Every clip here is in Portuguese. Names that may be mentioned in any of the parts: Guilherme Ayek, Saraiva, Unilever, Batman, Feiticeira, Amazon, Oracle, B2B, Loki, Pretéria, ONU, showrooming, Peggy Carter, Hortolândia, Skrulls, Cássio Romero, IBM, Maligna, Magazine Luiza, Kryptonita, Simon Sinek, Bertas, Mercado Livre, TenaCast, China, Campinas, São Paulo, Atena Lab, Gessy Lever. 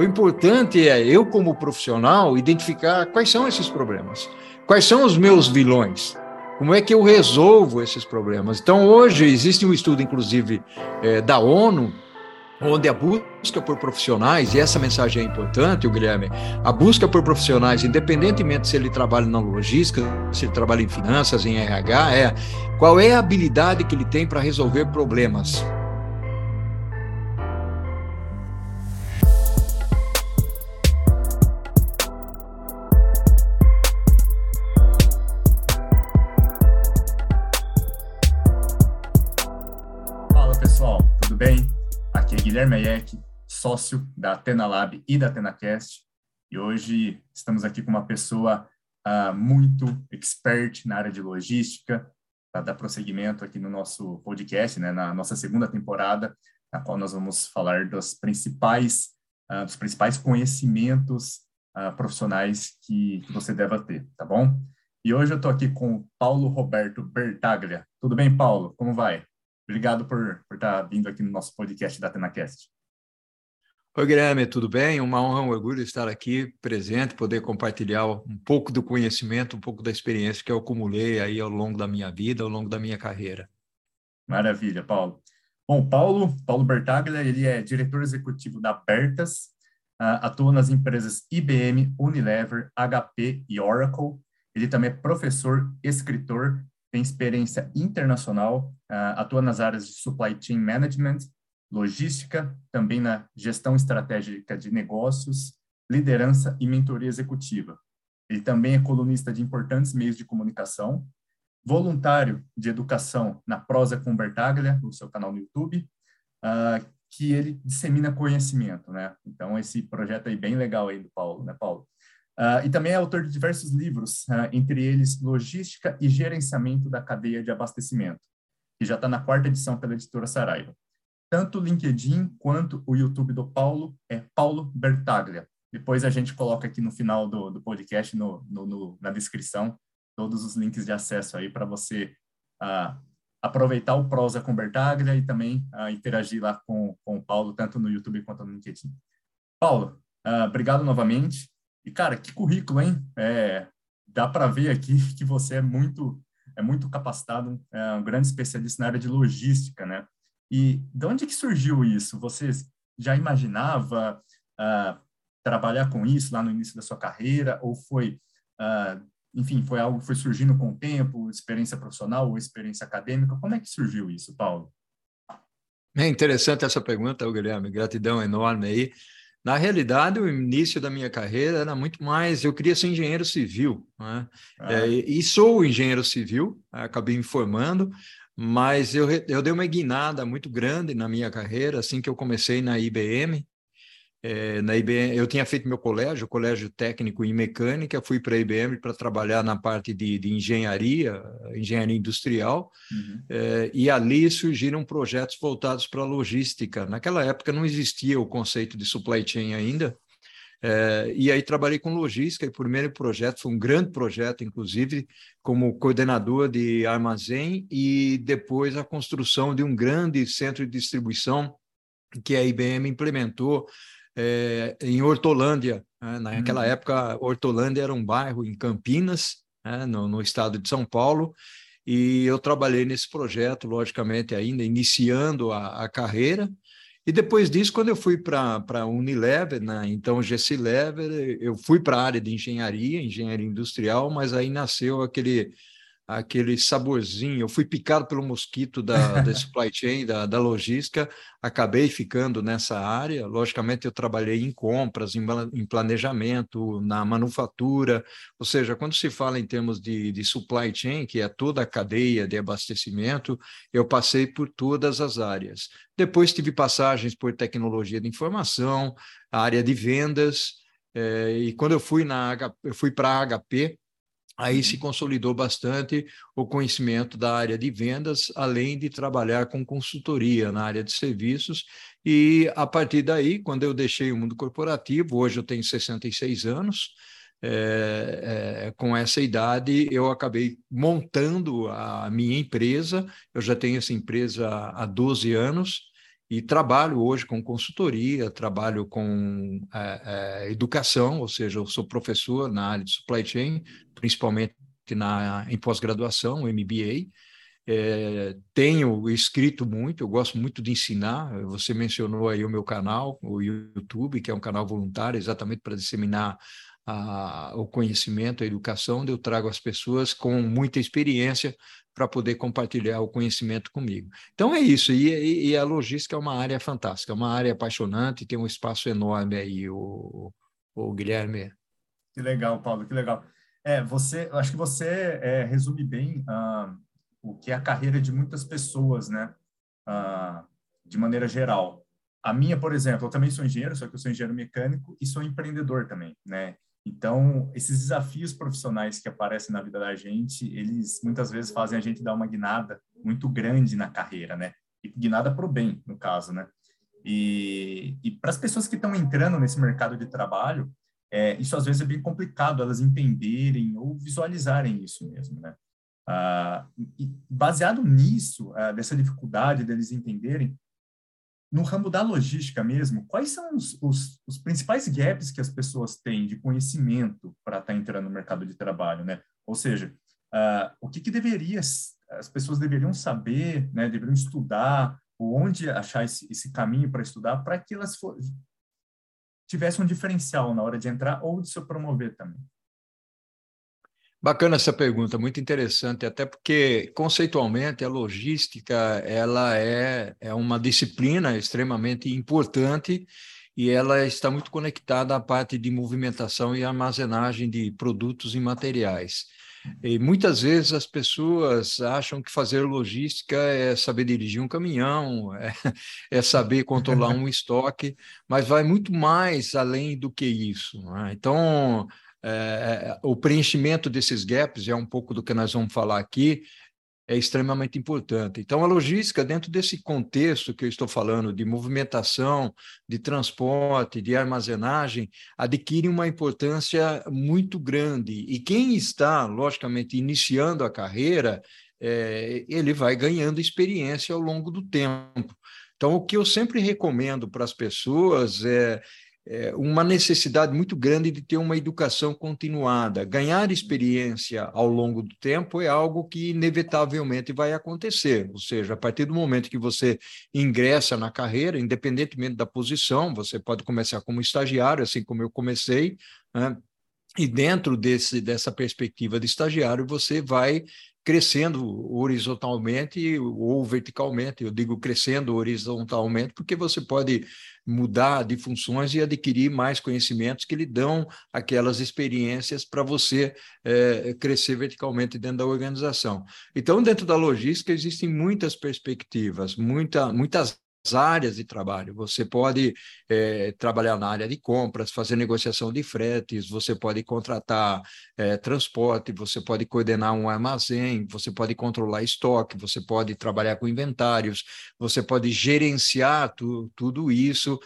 O importante é eu, como profissional, identificar quais são esses problemas, quais são os meus vilões, como é que eu resolvo esses problemas. Então, hoje, existe um estudo, inclusive, da ONU, onde a busca por profissionais, e essa mensagem é importante, Guilherme, a busca por profissionais, independentemente se ele trabalha na logística, se ele trabalha em finanças, em RH, é qual é a habilidade que ele tem para resolver problemas. Fala, pessoal, tudo bem? Aqui é Guilherme Ayek, sócio da Atena Lab e da TenaCast, e hoje estamos aqui com uma pessoa muito expert na área de logística, para dar prosseguimento aqui no nosso podcast, né, na nossa segunda temporada, na qual nós vamos falar dos principais conhecimentos profissionais que você deve ter, tá bom? E hoje eu estou aqui com o Paulo Roberto Bertaglia. Tudo bem, Paulo? Como vai? Obrigado por estar vindo aqui no nosso podcast da TenaCast. Oi, Guilherme, tudo bem? Uma honra, um orgulho estar aqui presente, poder compartilhar um pouco do conhecimento, um pouco da experiência que eu acumulei aí ao longo da minha vida, ao longo da minha carreira. Maravilha, Paulo. Bom, Paulo Bertaglia, ele é diretor executivo da Bertas, atua nas empresas IBM, Unilever, HP e Oracle. Ele também é professor, escritor, tem experiência internacional, atua nas áreas de supply chain management, logística, também na gestão estratégica de negócios, liderança e mentoria executiva. Ele também é colunista de importantes meios de comunicação, voluntário de educação na Prosa com Bertaglia, no seu canal no YouTube, que ele dissemina conhecimento, né? Então, esse projeto aí bem legal aí do Paulo, né, Paulo? E também é autor de diversos livros, entre eles Logística e Gerenciamento da Cadeia de Abastecimento, que já está na 4ª edição pela editora Saraiva. Tanto o LinkedIn quanto o YouTube do Paulo é Paulo Bertaglia. Depois a gente coloca aqui no final do podcast, na descrição, todos os links de acesso aí para você aproveitar o Prosa com Bertaglia e também interagir lá com o Paulo, tanto no YouTube quanto no LinkedIn. Paulo, obrigado novamente. E, cara, que currículo, hein? Dá para ver aqui que você é muito capacitado, é um grande especialista na área de logística, né? E de onde que surgiu isso? Você já imaginava trabalhar com isso lá no início da sua carreira? Ou foi algo que foi surgindo com o tempo, experiência profissional ou experiência acadêmica? Como é que surgiu isso, Paulo? É interessante essa pergunta, Guilherme. Gratidão enorme aí. Na realidade, o início da minha carreira era muito mais... Eu queria ser engenheiro civil, né? E sou engenheiro civil, acabei me formando, mas eu dei uma guinada muito grande na minha carreira, assim que eu comecei na IBM. Eu tinha feito meu colégio, o Colégio Técnico em Mecânica, fui para a IBM para trabalhar na parte de engenharia industrial, uhum. E ali surgiram projetos voltados para logística. Naquela época não existia o conceito de supply chain ainda, e aí trabalhei com logística, e o primeiro projeto foi um grande projeto, inclusive, como coordenador de armazém, e depois a construção de um grande centro de distribuição que a IBM implementou em Hortolândia. Naquela época, Hortolândia era um bairro em Campinas, no estado de São Paulo, e eu trabalhei nesse projeto, logicamente, ainda iniciando a carreira. E depois disso, quando eu fui para a Unilever, então Gessy Lever, eu fui para a área de engenharia industrial, mas aí nasceu aquele saborzinho. Eu fui picado pelo mosquito da supply chain, da logística, acabei ficando nessa área. Logicamente, eu trabalhei em compras, em planejamento, na manufatura, ou seja, quando se fala em termos de supply chain, que é toda a cadeia de abastecimento, eu passei por todas as áreas. Depois tive passagens por tecnologia de informação, a área de vendas, e quando eu fui para a HP, aí se consolidou bastante o conhecimento da área de vendas, além de trabalhar com consultoria na área de serviços. E, a partir daí, quando eu deixei o mundo corporativo, hoje eu tenho 66 anos, com essa idade eu acabei montando a minha empresa. Eu já tenho essa empresa há 12 anos, e trabalho hoje com consultoria, trabalho com educação, ou seja, eu sou professor na área de supply chain, principalmente em pós-graduação, MBA. Tenho escrito muito, eu gosto muito de ensinar. Você mencionou aí o meu canal, o YouTube, que é um canal voluntário, exatamente para disseminar o conhecimento, a educação, onde eu trago as pessoas com muita experiência para poder compartilhar o conhecimento comigo. Então é isso, e a logística é uma área fantástica, é uma área apaixonante, tem um espaço enorme aí, o Guilherme. Que legal, Paulo, que legal. Acho que você resume bem o que é a carreira de muitas pessoas, né? De maneira geral. A minha, por exemplo, eu também sou engenheiro, só que eu sou engenheiro mecânico e sou empreendedor também, né? Então, esses desafios profissionais que aparecem na vida da gente, eles muitas vezes fazem a gente dar uma guinada muito grande na carreira, né? E guinada para o bem, no caso, né? E para as pessoas que estão entrando nesse mercado de trabalho, isso às vezes é bem complicado, elas entenderem ou visualizarem isso mesmo, né? E baseado nisso, dessa dificuldade deles entenderem, no ramo da logística mesmo, quais são os principais gaps que as pessoas têm de conhecimento para estar entrando no mercado de trabalho, né? Ou seja, o que as pessoas deveriam saber, né? Deveriam estudar, onde achar esse caminho para estudar, para que elas tivessem um diferencial na hora de entrar ou de se promover também. Bacana essa pergunta, muito interessante, até porque, conceitualmente, a logística ela é uma disciplina extremamente importante e ela está muito conectada à parte de movimentação e armazenagem de produtos e materiais. E muitas vezes as pessoas acham que fazer logística é saber dirigir um caminhão, é saber controlar um estoque, mas vai muito mais além do que isso, né? Então, o preenchimento desses gaps, é um pouco do que nós vamos falar aqui, é extremamente importante. Então, a logística, dentro desse contexto que eu estou falando, de movimentação, de transporte, de armazenagem, adquire uma importância muito grande. E quem está, logicamente, iniciando a carreira, ele vai ganhando experiência ao longo do tempo. Então, o que eu sempre recomendo para as pessoas é uma necessidade muito grande de ter uma educação continuada. Ganhar experiência ao longo do tempo é algo que inevitavelmente vai acontecer, ou seja, a partir do momento que você ingressa na carreira, independentemente da posição, você pode começar como estagiário, assim como eu comecei, né? E dentro dessa perspectiva de estagiário, você vai crescendo horizontalmente ou verticalmente. Eu digo crescendo horizontalmente porque você pode mudar de funções e adquirir mais conhecimentos que lhe dão aquelas experiências para você crescer verticalmente dentro da organização. Então, dentro da logística, existem muitas perspectivas, muitas áreas de trabalho. Você pode trabalhar na área de compras, fazer negociação de fretes, você pode contratar transporte, você pode coordenar um armazém, você pode controlar estoque, você pode trabalhar com inventários, você pode gerenciar tudo isso,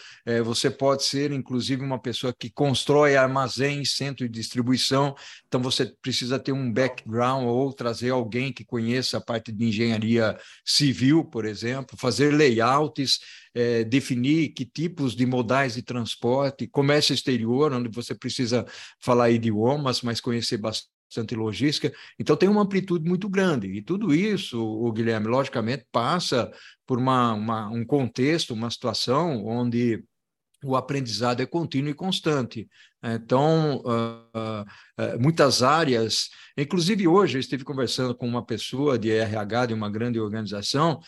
você pode ser, inclusive, uma pessoa que constrói armazém, centro de distribuição. Então, você precisa ter um background ou trazer alguém que conheça a parte de engenharia civil, por exemplo, fazer layout, definir que tipos de modais de transporte, comércio exterior, onde você precisa falar idiomas, mas conhecer bastante logística. Então, tem uma amplitude muito grande. E tudo isso, o Guilherme, logicamente, passa por um contexto, uma situação onde o aprendizado é contínuo e constante. Então, muitas áreas, inclusive hoje eu estive conversando com uma pessoa de RH de uma grande organização,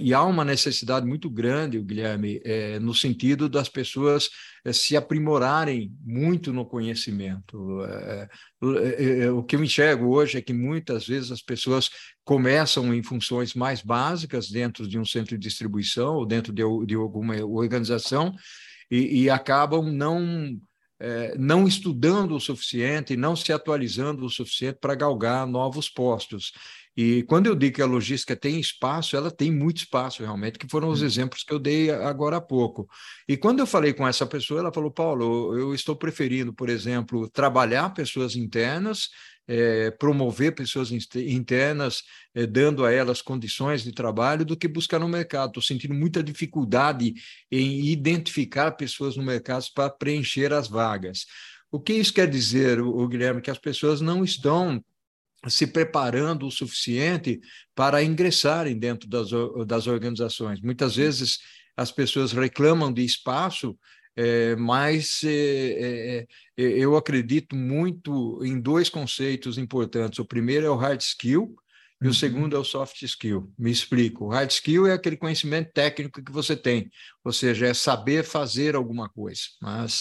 e há uma necessidade muito grande, Guilherme, no sentido das pessoas se aprimorarem muito no conhecimento. O que eu enxergo hoje é que muitas vezes as pessoas começam em funções mais básicas dentro de um centro de distribuição ou dentro de alguma organização e acabam não estudando o suficiente, não se atualizando o suficiente para galgar novos postos. E quando eu digo que a logística tem espaço, ela tem muito espaço realmente, que foram os exemplos que eu dei agora há pouco. E quando eu falei com essa pessoa, ela falou: Paulo, eu estou preferindo, por exemplo, trabalhar pessoas internas promover pessoas internas, dando a elas condições de trabalho, do que buscar no mercado. Estou sentindo muita dificuldade em identificar pessoas no mercado para preencher as vagas. O que isso quer dizer, Guilherme? Que as pessoas não estão se preparando o suficiente para ingressarem dentro das organizações. Muitas vezes as pessoas reclamam de espaço, mas eu acredito muito em dois conceitos importantes. O primeiro é o hard skill e o segundo é o soft skill. Me explico. O hard skill é aquele conhecimento técnico que você tem, ou seja, é saber fazer alguma coisa, mas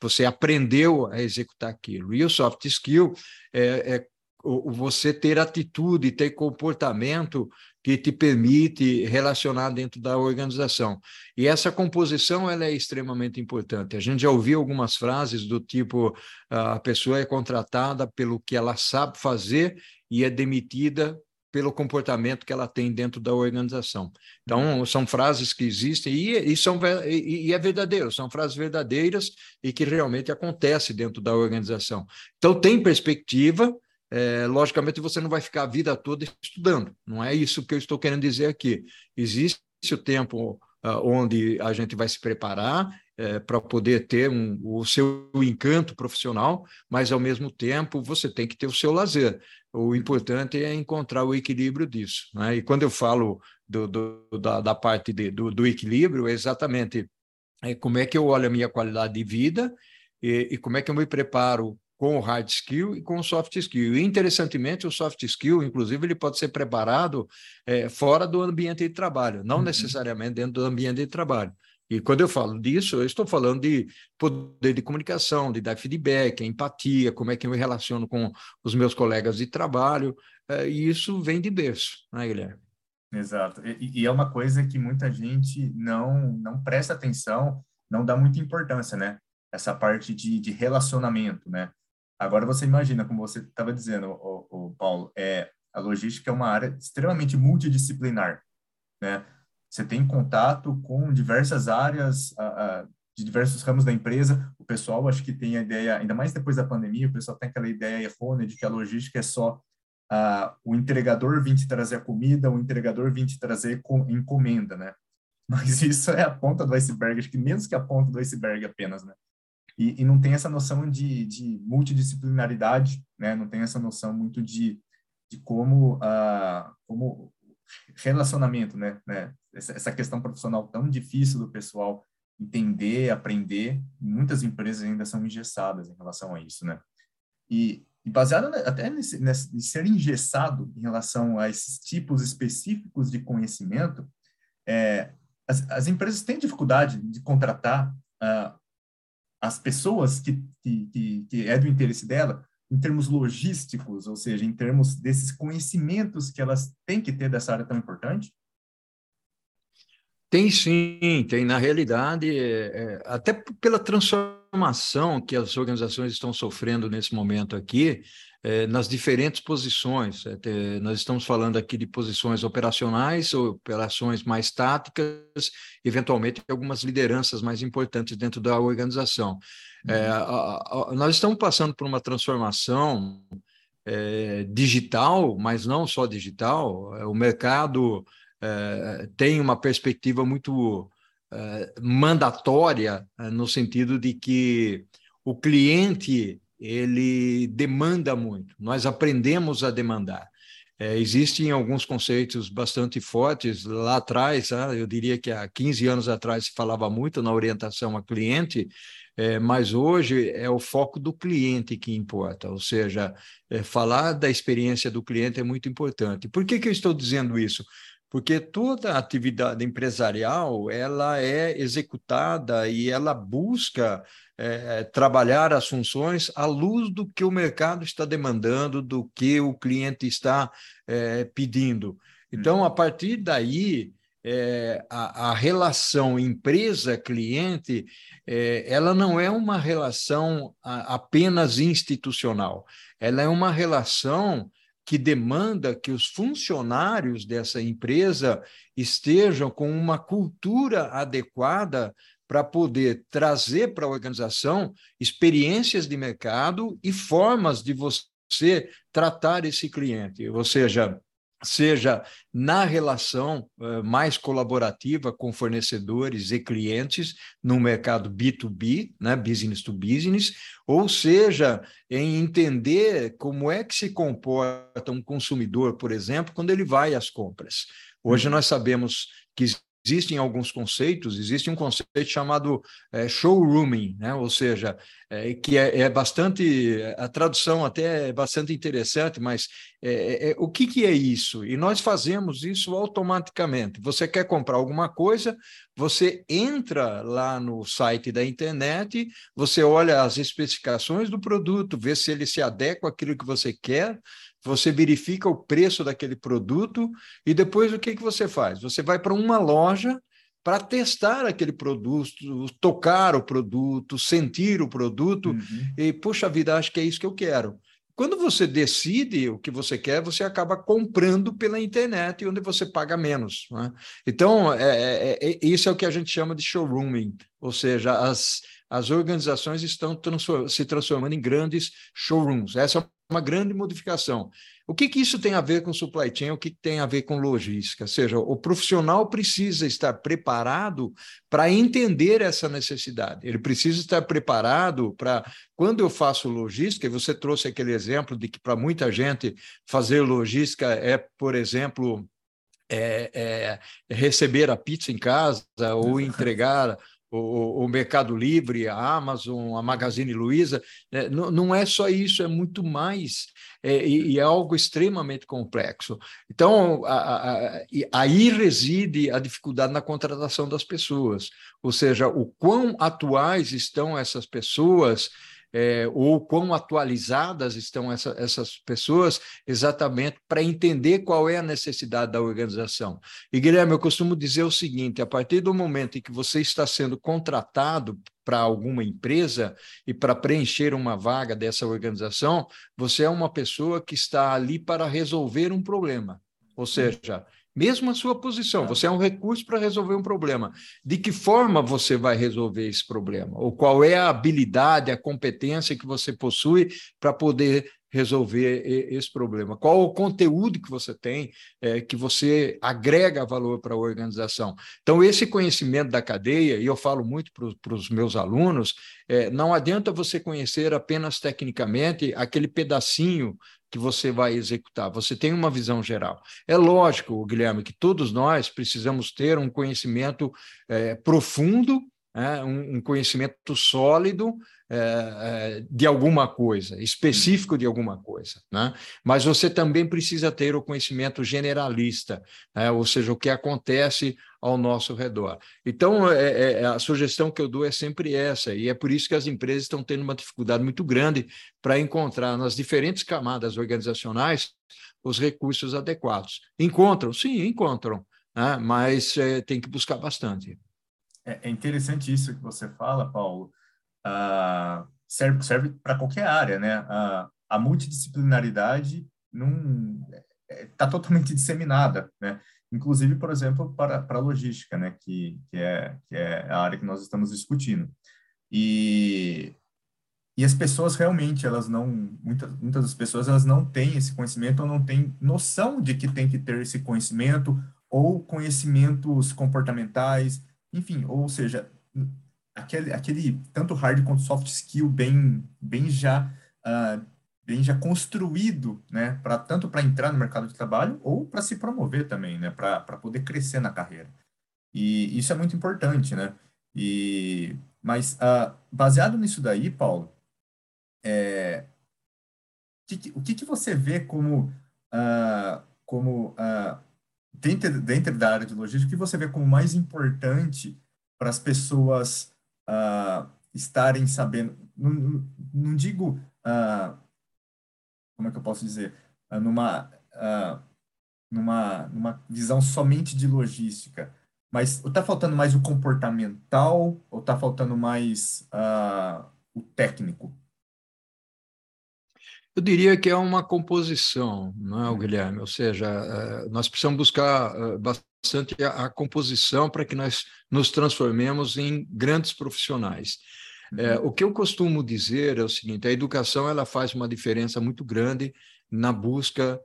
você aprendeu a executar aquilo. E o soft skill é você ter atitude, ter comportamento que te permite relacionar dentro da organização. E essa composição ela é extremamente importante. A gente já ouviu algumas frases do tipo, a pessoa é contratada pelo que ela sabe fazer e é demitida pelo comportamento que ela tem dentro da organização. Então, são frases que existem e é verdadeiro, são frases verdadeiras e que realmente acontece dentro da organização. Então, tem perspectiva. Logicamente, você não vai ficar a vida toda estudando. Não é isso que eu estou querendo dizer aqui. Existe o tempo onde a gente vai se preparar para poder ter o seu encanto profissional, mas, ao mesmo tempo, você tem que ter o seu lazer. O importante é encontrar o equilíbrio disso, né? E quando eu falo da parte do equilíbrio, é exatamente como é que eu olho a minha qualidade de vida e como é que eu me preparo com o hard skill e com o soft skill. E, interessantemente, o soft skill, inclusive, ele pode ser preparado fora do ambiente de trabalho, não necessariamente dentro do ambiente de trabalho. E quando eu falo disso, eu estou falando de poder de comunicação, de dar feedback, empatia, como é que eu me relaciono com os meus colegas de trabalho, e isso vem de berço, né, Guilherme? Exato. E é uma coisa que muita gente não presta atenção, não dá muita importância, né? Essa parte de relacionamento, né? Agora você imagina, como você estava dizendo, o Paulo, a logística é uma área extremamente multidisciplinar, né? Você tem contato com diversas áreas, de diversos ramos da empresa. O pessoal, acho que tem a ideia, ainda mais depois da pandemia, o pessoal tem aquela ideia errônea de que a logística é só o entregador vir te trazer a comida, o entregador vir te trazer encomenda, né? Mas isso é a ponta do iceberg, acho que menos que a ponta do iceberg apenas, né? E não tem essa noção de multidisciplinaridade, né? Não tem essa noção muito de como relacionamento, né? Essa questão profissional tão difícil do pessoal entender, aprender. Muitas empresas ainda são engessadas em relação a isso, né? E baseado até em ser engessado em relação a esses tipos específicos de conhecimento, as empresas têm dificuldade de contratar as pessoas que é do interesse dela, em termos logísticos, ou seja, em termos desses conhecimentos que elas têm que ter dessa área tão importante? Tem sim, tem na realidade, até pela transformação que as organizações estão sofrendo nesse momento aqui, nas diferentes posições. Nós estamos falando aqui de posições operacionais, operações mais táticas, eventualmente algumas lideranças mais importantes dentro da organização. Nós estamos passando por uma transformação digital, mas não só digital. O mercado tem uma perspectiva muito mandatória, no sentido de que o cliente ele demanda muito, nós aprendemos a demandar. Existem alguns conceitos bastante fortes lá atrás, eu diria que há 15 anos atrás se falava muito na orientação a cliente, mas hoje é o foco do cliente que importa, ou seja, falar da experiência do cliente é muito importante. Por que eu estou dizendo isso? Porque toda atividade empresarial ela é executada e ela busca trabalhar as funções à luz do que o mercado está demandando, do que o cliente está pedindo. Então, a partir daí, a relação empresa-cliente ela não é uma relação apenas institucional, ela é uma relação que demanda que os funcionários dessa empresa estejam com uma cultura adequada para poder trazer para a organização experiências de mercado e formas de você você tratar esse cliente, ou seja na relação mais colaborativa com fornecedores e clientes no mercado B2B, né, business to business, ou seja, em entender como é que se comporta um consumidor, por exemplo, quando ele vai às compras. Hoje nós sabemos que existem alguns conceitos, existe um conceito chamado showrooming, né? Ou seja, que é bastante, a tradução até é bastante interessante, mas o que é isso? E nós fazemos isso automaticamente. Você quer comprar alguma coisa, você entra lá no site da internet, você olha as especificações do produto, vê se ele se adequa àquilo que você quer, você verifica o preço daquele produto e depois o que você faz? Você vai para uma loja para testar aquele produto, tocar o produto, sentir o produto e, puxa vida, acho que é isso que eu quero. Quando você decide o que você quer, você acaba comprando pela internet, onde você paga menos, né? Então, isso é o que a gente chama de showrooming, ou seja, as organizações estão se transformando em grandes showrooms. Essa é uma grande modificação. O que isso tem a ver com supply chain? O que tem a ver com logística? Ou seja, o profissional precisa estar preparado para entender essa necessidade. Ele precisa estar preparado para... Quando eu faço logística, e você trouxe aquele exemplo de que para muita gente fazer logística é, por exemplo, receber a pizza em casa ou entregar... O Mercado Livre, a Amazon, a Magazine Luiza, né? Não é só isso, é muito mais, e é algo extremamente complexo. Então, aí reside a dificuldade na contratação das pessoas, ou seja, o quão atuais estão essas pessoas, ou quão atualizadas estão essas pessoas exatamente para entender qual é a necessidade da organização. E, Guilherme, eu costumo dizer o seguinte, a partir do momento em que você está sendo contratado para alguma empresa e para preencher uma vaga dessa organização, você é uma pessoa que está ali para resolver um problema, ou seja... Mesmo a sua posição, você é um recurso para resolver um problema. De que forma você vai resolver esse problema? Ou qual é a habilidade, a competência que você possui para poder resolver esse problema? Qual o conteúdo que você tem, que você agrega valor para a organização? Então, esse conhecimento da cadeia, e eu falo muito para os meus alunos, não adianta você conhecer apenas tecnicamente aquele pedacinho que você vai executar, você tem uma visão geral. É lógico, Guilherme, que todos nós precisamos ter um conhecimento profundo, um conhecimento sólido de alguma coisa, específico de alguma coisa, né? Mas você também precisa ter o conhecimento generalista, ou seja, o que acontece ao nosso redor. Então, a sugestão que eu dou é sempre essa, e é por isso que as empresas estão tendo uma dificuldade muito grande para encontrar nas diferentes camadas organizacionais os recursos adequados. Encontram? Sim, encontram, né? Mas tem que buscar bastante. É interessante isso que você fala, Paulo. Serve para qualquer área, né? A multidisciplinaridade está totalmente disseminada, né? Inclusive, por exemplo, para a logística, né? Que é a área que nós estamos discutindo. E as pessoas realmente, elas não, muitas das pessoas, elas não têm esse conhecimento ou não têm noção de que tem que ter esse conhecimento ou conhecimentos comportamentais, enfim, ou seja, aquele tanto hard quanto soft skill bem já construído, né, para tanto para entrar no mercado de trabalho ou para se promover também, né, para poder crescer na carreira. E isso é muito importante, né? Mas baseado nisso daí, Paulo, o que você vê como dentro da área de logística, o que você vê como mais importante para as pessoas estarem sabendo? Não digo, como é que eu posso dizer? Numa visão somente de logística, mas está faltando mais o comportamental ou está faltando mais o técnico? Eu diria que é uma composição, não é, Guilherme? Ou seja, nós precisamos buscar bastante a composição para que nós nos transformemos em grandes profissionais. O que eu costumo dizer é o seguinte: a educação ela faz uma diferença muito grande na busca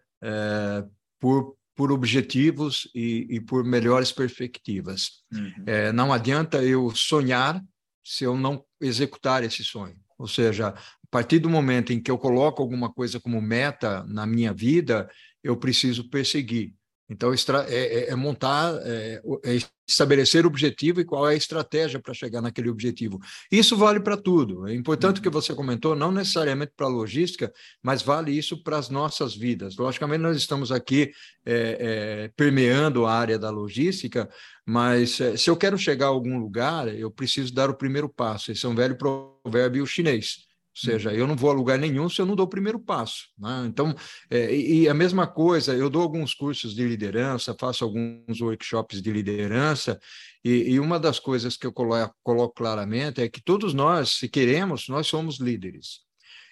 por objetivos e por melhores perspectivas. Não adianta eu sonhar se eu não executar esse sonho. Ou seja, a partir do momento em que eu coloco alguma coisa como meta na minha vida, eu preciso perseguir. Então, é estabelecer o objetivo e qual é a estratégia para chegar naquele objetivo. Isso vale para tudo. É importante o que você comentou, não necessariamente para a logística, mas vale isso para as nossas vidas. Logicamente, nós estamos aqui permeando a área da logística, mas se eu quero chegar a algum lugar, eu preciso dar o primeiro passo. Esse é um velho provérbio chinês. Ou seja, eu não vou a lugar nenhum se eu não dou o primeiro passo, né? Então, e a mesma coisa, eu dou alguns cursos de liderança, faço alguns workshops de liderança, e uma das coisas que eu coloco claramente é que todos nós, se queremos, nós somos líderes.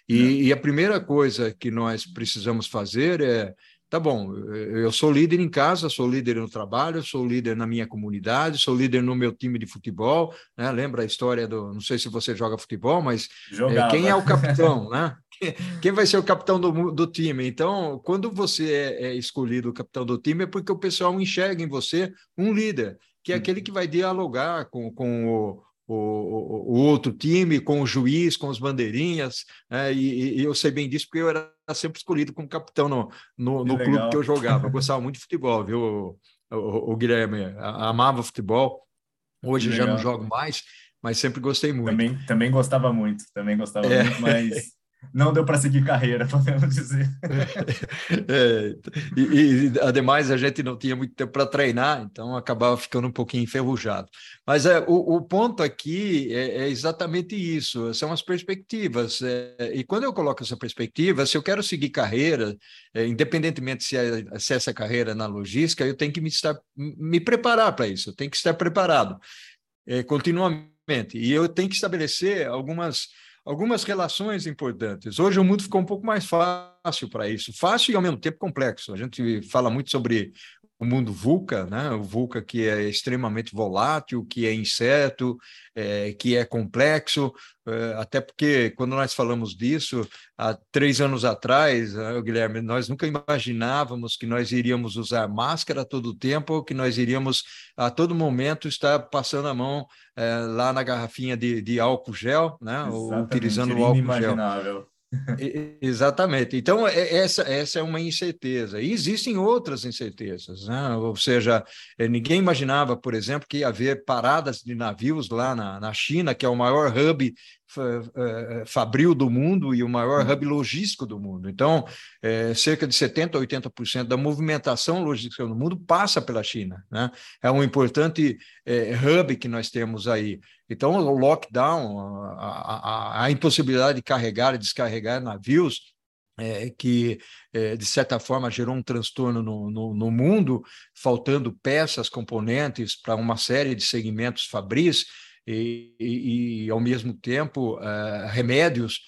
E a primeira coisa que nós precisamos fazer é, tá bom, eu sou líder em casa, sou líder no trabalho, sou líder na minha comunidade, sou líder no meu time de futebol, né? Lembra a história do... Não sei se você joga futebol, mas quem é o capitão, né? Quem vai ser o capitão do time? Então, quando você é escolhido o capitão do time, é porque o pessoal enxerga em você um líder, que é aquele que vai dialogar com o outro time, com o juiz, com os bandeirinhas, né? E eu sei bem disso porque eu era sempre escolhido como capitão no clube que eu jogava. Eu gostava muito de futebol, viu, o Guilherme? Amava futebol, hoje já não jogo mais, mas sempre gostei muito. Também gostava muito, muito, mas... Não deu para seguir carreira, podemos dizer. E, ademais, a gente não tinha muito tempo para treinar, então acabava ficando um pouquinho enferrujado. Mas o ponto aqui é exatamente isso, são as perspectivas. E quando eu coloco essa perspectiva, se eu quero seguir carreira, independentemente se essa carreira é na logística, eu tenho que me preparar para isso, eu tenho que estar preparado continuamente. E eu tenho que estabelecer algumas relações importantes. Hoje o mundo ficou um pouco mais fácil para isso. Fácil e, ao mesmo tempo, complexo. A gente fala muito sobre o mundo VUCA, né? O VUCA que é extremamente volátil, que é incerto, que é complexo, até porque, quando nós falamos disso, há 3 anos atrás, Guilherme, nós nunca imaginávamos que nós iríamos usar máscara todo o tempo, que nós iríamos, a todo momento, estar passando a mão lá na garrafinha de álcool gel, né? Ou utilizando o álcool gel. Exatamente. Então, essa é uma incerteza. E existem outras incertezas, né? Ou seja, ninguém imaginava, por exemplo, que ia haver paradas de navios lá na China, que é o maior hub fabril do mundo e o maior hub logístico do mundo. Então, cerca de 70% a 80% da movimentação logística no mundo passa pela China, né? É um importante hub que nós temos aí. Então, o lockdown, a impossibilidade de carregar e descarregar navios, que de certa forma gerou um transtorno no mundo, faltando peças, componentes para uma série de segmentos fabris, e ao mesmo tempo, remédios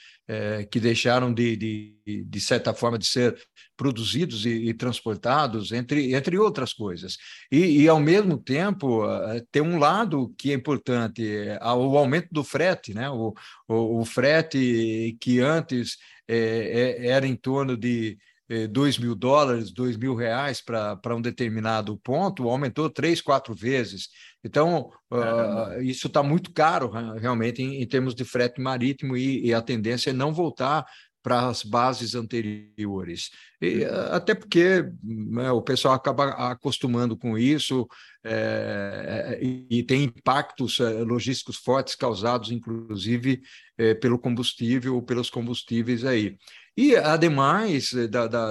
que deixaram de certa forma de ser produzidos e transportados, entre outras coisas. E ao mesmo tempo, tem um lado que é importante, o aumento do frete, né? O frete que antes era em torno de $2.000, R$2.000 para um determinado ponto, aumentou 3, 4 vezes. Então, isso está muito caro, realmente, em termos de frete marítimo, e a tendência é não voltar para as bases anteriores. E, até porque, né, o pessoal acaba acostumando com isso, e tem impactos logísticos fortes causados, inclusive, pelo combustível ou pelos combustíveis aí. E, ademais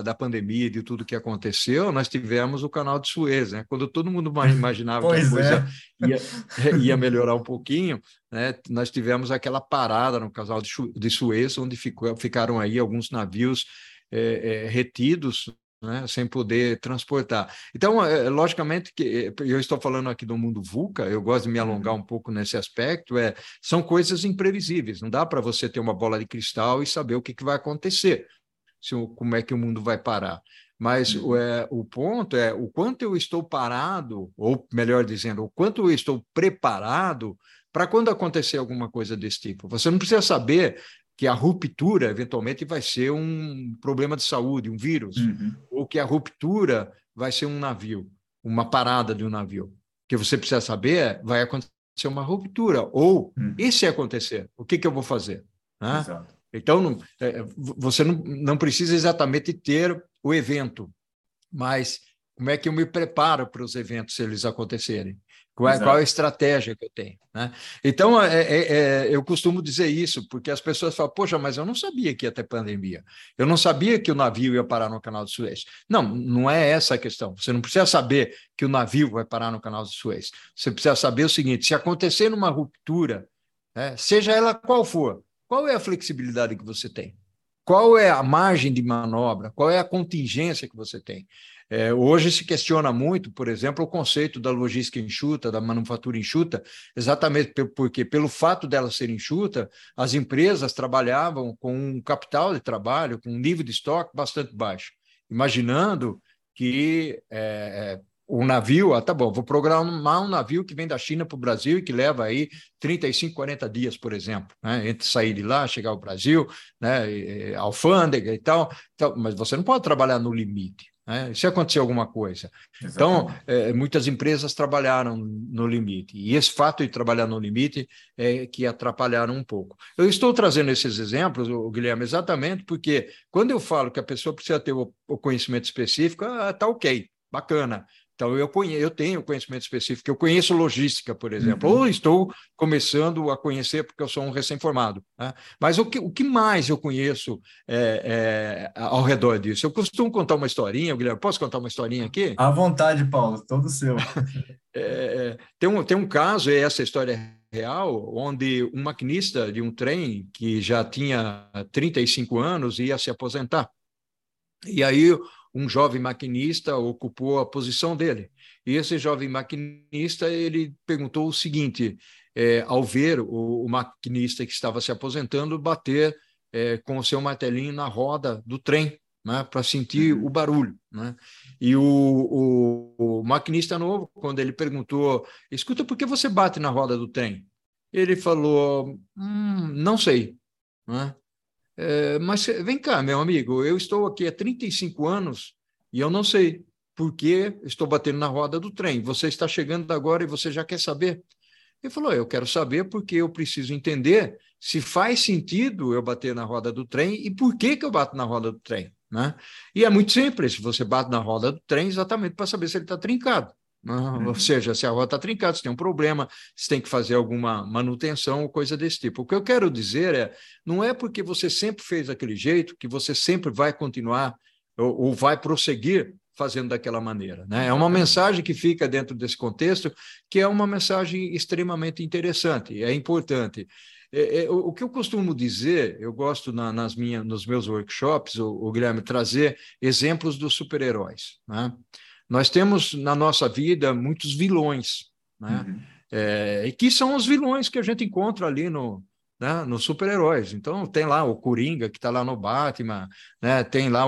da pandemia e de tudo que aconteceu, nós tivemos o canal de Suez, né? Quando todo mundo imaginava que a coisa ia melhorar um pouquinho, né? Nós tivemos aquela parada no canal de Suez, onde ficaram aí alguns navios retidos, né? Sem poder transportar. Então, logicamente, que eu estou falando aqui do mundo VUCA, eu gosto de me alongar um pouco nesse aspecto, são coisas imprevisíveis, não dá para você ter uma bola de cristal e saber o que vai acontecer, como é que o mundo vai parar. Mas o ponto é o quanto eu estou parado, ou melhor dizendo, o quanto eu estou preparado para quando acontecer alguma coisa desse tipo. Você não precisa saber que a ruptura, eventualmente, vai ser um problema de saúde, um vírus, ou que a ruptura vai ser um navio, uma parada de um navio. O que você precisa saber é, vai acontecer uma ruptura, ou, e se acontecer, o que eu vou fazer? Né? Exato. Então, você não precisa exatamente ter o evento, mas como é que eu me preparo para os eventos se eles acontecerem? Qual a estratégia que eu tenho? Né? Então, eu costumo dizer isso, porque as pessoas falam, poxa, mas eu não sabia que ia ter pandemia, eu não sabia que o navio ia parar no canal de Suez. Não é essa a questão. Você não precisa saber que o navio vai parar no canal de Suez. Você precisa saber o seguinte, se acontecer uma ruptura, né, seja ela qual for, qual é a flexibilidade que você tem? Qual é a margem de manobra? Qual é a contingência que você tem? Hoje se questiona muito, por exemplo, o conceito da logística enxuta, da manufatura enxuta, exatamente porque, pelo fato dela ser enxuta, as empresas trabalhavam com um capital de trabalho, com um nível de estoque bastante baixo, imaginando que o navio, vou programar um navio que vem da China para o Brasil e que leva aí 35, 40 dias, por exemplo, né? Entre sair de lá, chegar ao Brasil, né? Alfândega e tal, mas você não pode trabalhar no limite. Se acontecer alguma coisa. Exatamente. Então, muitas empresas trabalharam no limite, e esse fato de trabalhar no limite é que atrapalharam um pouco. Eu estou trazendo esses exemplos, Guilherme, exatamente porque quando eu falo que a pessoa precisa ter o conhecimento específico, está ok, bacana. Então, eu tenho conhecimento específico, eu conheço logística, por exemplo, ou estou começando a conhecer porque eu sou um recém-formado. Né? Mas o que mais eu conheço ao redor disso? Eu costumo contar uma historinha, Guilherme, posso contar uma historinha aqui? À vontade, Paulo, todo seu. Tem um caso, essa história é real, onde um maquinista de um trem que já tinha 35 anos ia se aposentar. E aí um jovem maquinista ocupou a posição dele. E esse jovem maquinista, ele perguntou o seguinte, ao ver o maquinista que estava se aposentando bater com o seu martelinho na roda do trem, né, para sentir o barulho. Né? E o maquinista novo, quando ele perguntou, escuta, por que você bate na roda do trem? Ele falou, não sei, né? Mas vem cá, meu amigo, eu estou aqui há 35 anos e eu não sei por que estou batendo na roda do trem. Você está chegando agora e você já quer saber? Ele falou, eu quero saber porque eu preciso entender se faz sentido eu bater na roda do trem e por que eu bato na roda do trem. Né? E é muito simples, você bate na roda do trem exatamente para saber se ele está trincado. Ou seja, se a roda está trincada, se tem um problema, se tem que fazer alguma manutenção ou coisa desse tipo. O que eu quero dizer é, não é porque você sempre fez daquele jeito que você sempre vai continuar ou vai prosseguir fazendo daquela maneira. Né? É uma mensagem que fica dentro desse contexto, que é uma mensagem extremamente interessante, é importante. O que eu costumo dizer, eu gosto nos meus workshops, o Guilherme, trazer exemplos dos super-heróis, né? Nós temos na nossa vida muitos vilões, né? E que são os vilões que a gente encontra ali nos super-heróis. Então, tem lá o Coringa, que está lá no Batman, né? Tem lá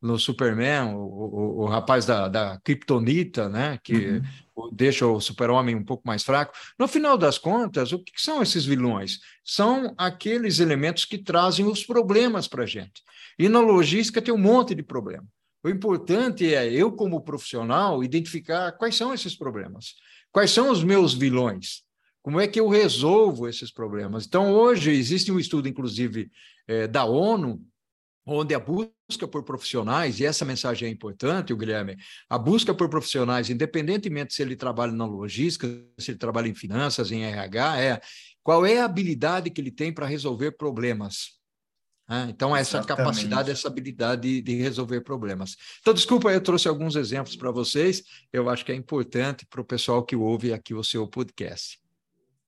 no Superman, o rapaz da Kryptonita, né? Que deixa o super-homem um pouco mais fraco. No final das contas, o que são esses vilões? São aqueles elementos que trazem os problemas para a gente. E na logística tem um monte de problema. O importante é eu, como profissional, identificar quais são esses problemas, quais são os meus vilões, como é que eu resolvo esses problemas. Então, hoje, existe um estudo, inclusive, da ONU, onde a busca por profissionais, e essa mensagem é importante, Guilherme, a busca por profissionais, independentemente se ele trabalha na logística, se ele trabalha em finanças, em RH, qual é a habilidade que ele tem para resolver problemas. Então, essa capacidade, essa habilidade de resolver problemas. Então, desculpa, eu trouxe alguns exemplos para vocês. Eu acho que é importante para o pessoal que ouve aqui o seu podcast.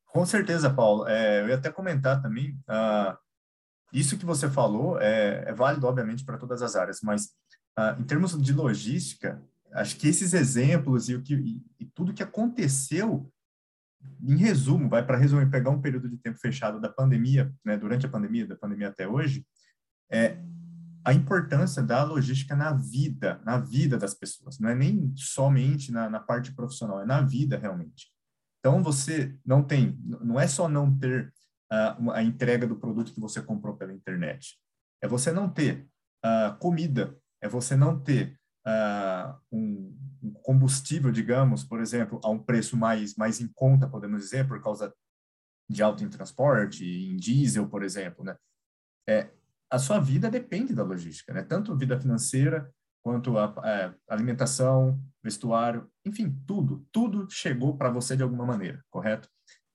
Com certeza, Paulo. Eu ia até comentar também, isso que você falou é válido, obviamente, para todas as áreas, mas em termos de logística, acho que esses exemplos e tudo que aconteceu, em resumo, vai para resumir, pegar um período de tempo fechado da pandemia, né, durante a pandemia, da pandemia até hoje, a importância da logística na vida das pessoas. Não é nem somente na parte profissional, é na vida realmente. Então, você não tem, não é só não ter a entrega do produto que você comprou pela internet. É você não ter comida, é você não ter um combustível, digamos, por exemplo, a um preço mais em conta, podemos dizer, por causa de alta em transporte, em diesel, por exemplo, né? A sua vida depende da logística, né? Tanto vida financeira quanto a alimentação, vestuário, enfim, tudo chegou para você de alguma maneira, correto?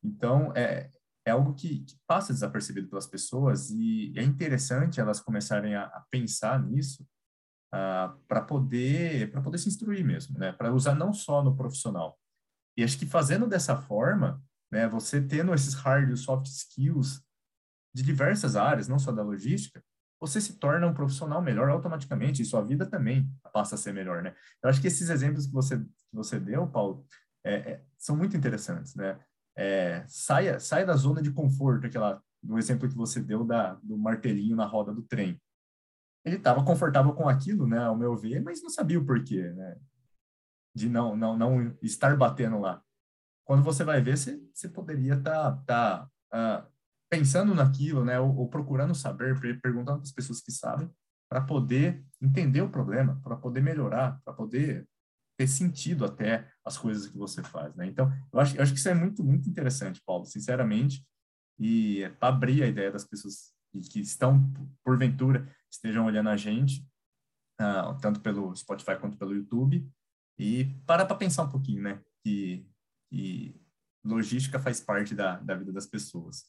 Então, é algo que passa desapercebido pelas pessoas e é interessante elas começarem a pensar nisso para poder se instruir mesmo, né? Para usar não só no profissional. E acho que fazendo dessa forma, né, você tendo esses hard e soft skills de diversas áreas, não só da logística, você se torna um profissional melhor automaticamente e sua vida também passa a ser melhor, né? Eu acho que esses exemplos que você deu, Paulo, são muito interessantes, né? Saia da zona de conforto, do exemplo que você deu do martelinho na roda do trem. Ele estava confortável com aquilo, né, ao meu ver, mas não sabia o porquê, né, de não estar batendo lá. Quando você vai ver, você poderia estar pensando naquilo, né, ou procurando saber, perguntando para as pessoas que sabem, para poder entender o problema, para poder melhorar, para poder ter sentido até as coisas que você faz, né? Então, eu acho que isso é muito, muito interessante, Paulo, sinceramente, e para abrir a ideia das pessoas que estão, porventura, estejam olhando a gente, tanto pelo Spotify quanto pelo YouTube, e para pensar um pouquinho, né? E logística faz parte da vida das pessoas.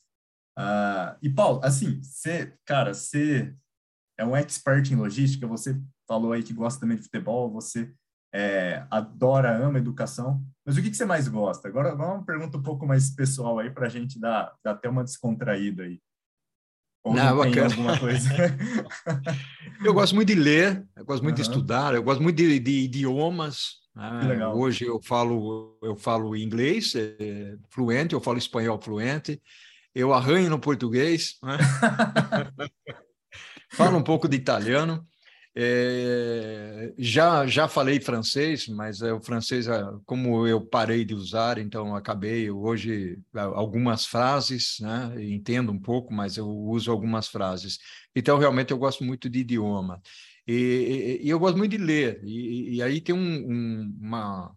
E, Paulo, assim, você é um expert em logística, você falou aí que gosta também de futebol, você ama educação, mas o que você mais gosta? Agora, uma pergunta um pouco mais pessoal aí para a gente dar até uma descontraída aí. Ou não tem alguma coisa? Eu gosto muito de ler, eu gosto muito de estudar, eu gosto muito de idiomas. Hoje eu falo inglês fluente, eu falo espanhol fluente, eu arranho no português, né? Falo um pouco de italiano. Já falei francês, mas o francês, como eu parei de usar, então acabei hoje algumas frases, né? Entendo um pouco, mas eu uso algumas frases. Então, realmente, eu gosto muito de idioma. E eu gosto muito de ler. E aí tem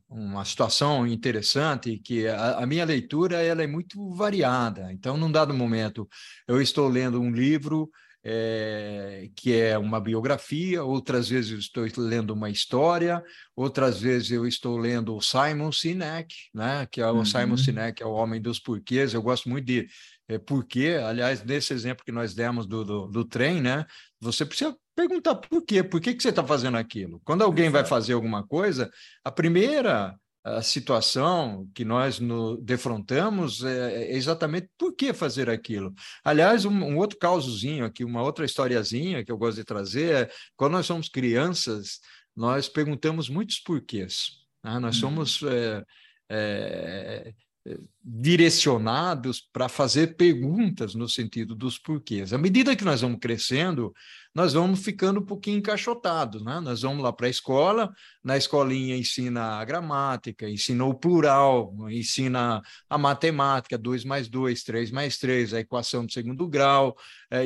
uma situação interessante, que a minha leitura ela é muito variada. Então, num dado momento, eu estou lendo um livro que é uma biografia, outras vezes eu estou lendo uma história, outras vezes eu estou lendo o Simon Sinek, né? Que é o Simon Sinek, é o homem dos porquês. Eu gosto muito de porquê. Aliás, nesse exemplo que nós demos do trem, né? Você precisa perguntar por quê, por que você está fazendo aquilo. Quando alguém vai fazer alguma coisa, a primeira situação que nós nos defrontamos é exatamente por que fazer aquilo. Aliás, um outro causozinho aqui, uma outra historiazinha que eu gosto de trazer é, quando nós somos crianças, nós perguntamos muitos porquês, né? Nós somos direcionados para fazer perguntas no sentido dos porquês. À medida que nós vamos crescendo, nós vamos ficando um pouquinho encaixotados, né? Nós vamos lá para a escola, na escolinha ensina a gramática, ensina o plural, ensina a matemática, 2 mais 2, 3 mais 3, a equação de segundo grau,